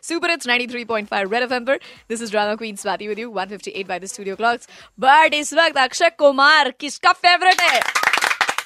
Super hits 93.5 Red FM पर this is drama queen Swati with you 158 by the studio clocks. But इस वक्त अक्षय कुमार किसका favourite है?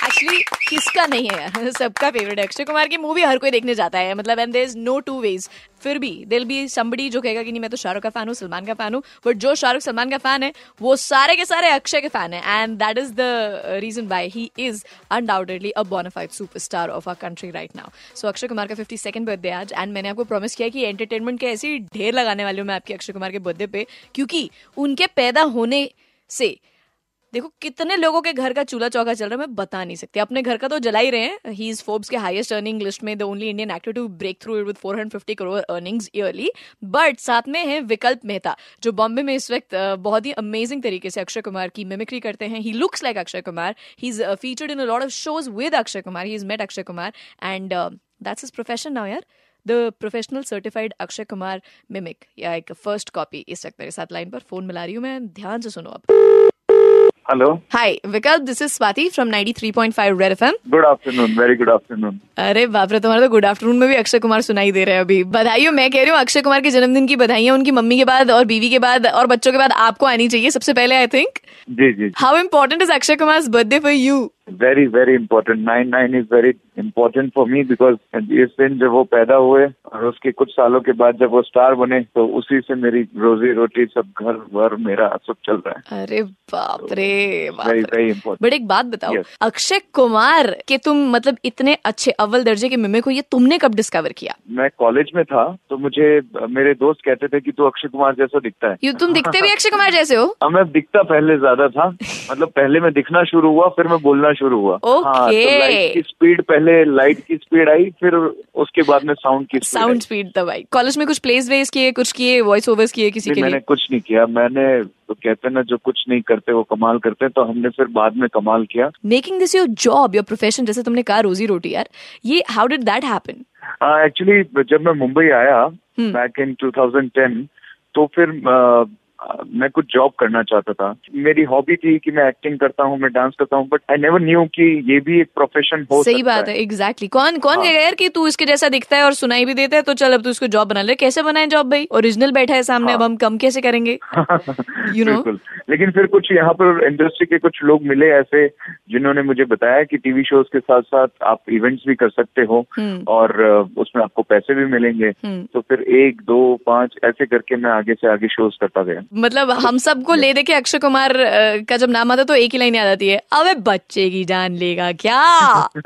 Actually किसका नहीं है यार, सबका फेवरेट है। अक्षय कुमार की मूवी हर कोई देखने जाता है, मतलब and there is no two ways. फिर भी देयर विल बी समबडी जो कहेगा कि नहीं मैं तो शाहरुख का फैन हूँ, सलमान का फैन हूँ, बट जो शाहरुख सलमान का फैन है वो सारे के सारे अक्षय के फैन है। And that is the reason why he is undoubtedly a bona fide superstar of our country right now. So Akshay Kumar का 52nd बर्थडे आज, एंड मैंने आपको प्रॉमिस किया कि एंटरटेनमेंट के ऐसे ढेर लगाने वाली हूँ मैं आपके अक्षय कुमार के बर्थडे पे, क्योंकि उनके पैदा होने से देखो कितने लोगों के घर का चूल्हा चौका चल रहा है, मैं बता नहीं सकती। अपने घर का तो जला ही रहे हैं। ही इज फोर्ब्स के हाईएस्ट अर्निंग लिस्ट में the only Indian actor to break through it with 450 crore earnings yearly. But साथ में है विकल्प मेहता जो बॉम्बे में इस वक्त बहुत ही अमेजिंग तरीके से अक्षय कुमार की मिमिक्री करते हैं। He looks like Akshay Kumar, he is featured in a lot of shows with Akshay Kumar, he is met Akshay Kumar, and that's his profession now यार, the professional certified Akshay Kumar mimic या एक फर्स्ट कॉपी। इस वक्त मेरे साथ लाइन पर फोन मिला रही हूँ मैं, ध्यान से सुनो आप। Hello, hi Vikalp, this is Swati from 93.5 Red FM. Good afternoon, very good afternoon. अरे बाप रे, तुम्हारा तो गुड आफ्टरनून में भी अक्षय कुमार सुनाई दे रहे हैं अभी। बधाइयों, मैं कह रही हूँ अक्षय कुमार के जन्मदिन की बधाइयाँ उनकी मम्मी के बाद और बीवी के बाद और बच्चों के बाद आपको आनी चाहिए सबसे पहले, आई थिंक। जी। How important is Akshay Kumar birthday for you? Very very important. 99 is very important for me because इस दिन जब वो पैदा हुए और उसके कुछ सालों के बाद जब वो स्टार बने तो उसी से मेरी रोजी रोटी सब घर भर मेरा सब चल रहा है। अरे बाप रे, वेरी वेरी इम्पोर्टेंट। बट एक बात बताओ, अक्षय कुमार के तुम मतलब इतने अच्छे अव्वल दर्जे के मिमिक हो, ये तुमने कब डिस्कवर किया? मैं कॉलेज में था तो मुझे मेरे दोस्त कहते थे कि तू अक्षय कुमार जैसा दिखता है। तुम दिखते भी अक्षय कुमार जैसे हो? मैं दिखता पहले ज्यादा था, मतलब पहले मैं दिखना शुरू हुआ फिर मैं बोलना शुरू हुआ। हाँ, तो लाइट की स्पीड, पहले लाइट की स्पीड आई फिर उसके बाद में साउंड की स्पीड। साउंड स्पीड तब आई। कॉलेज में कुछ प्लेस वेस किए, कुछ किए, वॉइस ओवर्स किए किसी के लिए? मैंने कुछ नहीं किया। मैंने तो कहते हैं ना जो कुछ नहीं करते वो कमाल करते हैं, तो हमने फिर बाद में कमाल किया। Making this your job, your profession, जैसे तुमने कहा रोजी रोटी यार, ये how did that happen? Actually जब मैं मुंबई आया बैक इन 2010 तो फिर मैं कुछ जॉब करना चाहता था। मेरी हॉबी थी कि मैं एक्टिंग करता हूँ, मैं डांस करता हूँ, बट आई नेवर न्यू कि ये भी एक प्रोफेशन हो। सही बात है, एग्जैक्टली। कौन कहेगा यार कि तू इसके जैसा दिखता है और सुनाई भी देता है तो चल अब तू इसको जॉब बना ले। कैसे बनाए जॉब भाई, ओरिजिनल बैठा है सामने, अब हम कम कैसे करेंगे, यू नो। लेकिन फिर कुछ यहाँ पर इंडस्ट्री के कुछ लोग मिले ऐसे जिन्होंने मुझे बताया कि टीवी शोज के साथ साथ आप इवेंट्स भी कर सकते हो और उसमें आपको पैसे भी मिलेंगे। तो फिर 1, 2, 5 ऐसे करके मैं आगे से आगे शोज करता गया। मतलब हम सबको ले देके अक्षय कुमार का जब नाम आता तो एक ही लाइन याद आती है, अबे बच्चे की जान लेगा क्या।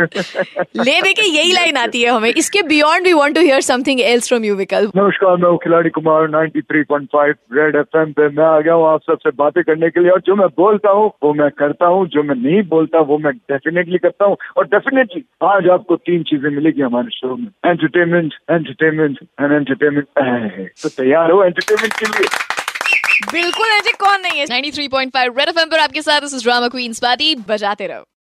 ले देके यही लाइन आती है हमें। इसके beyond we want to hear something else from you विकल्प। नमस्कार, मैं खिलाड़ी कुमार 93.5 रेड एफएम पे मैं आ गया हूँ आप सबसे बातें करने के लिए, और जो मैं बोलता हूँ वो मैं करता हूँ, जो मैं नहीं बोलता वो मैं डेफिनेटली करता हूँ। और डेफिनेटली आज आपको 3 चीजें मिलेगी हमारे शो में, एंटरटेनमेंट, एंटरटेनमेंट एंड एंटरटेनमेंट। तो तैयार हो एंटरटेनमेंट के लिए? बिल्कुल, ऐसे कौन नहीं है। 93.5 रेड एफएम पर आपके साथ, this is drama queen Swati, बजाते रहो।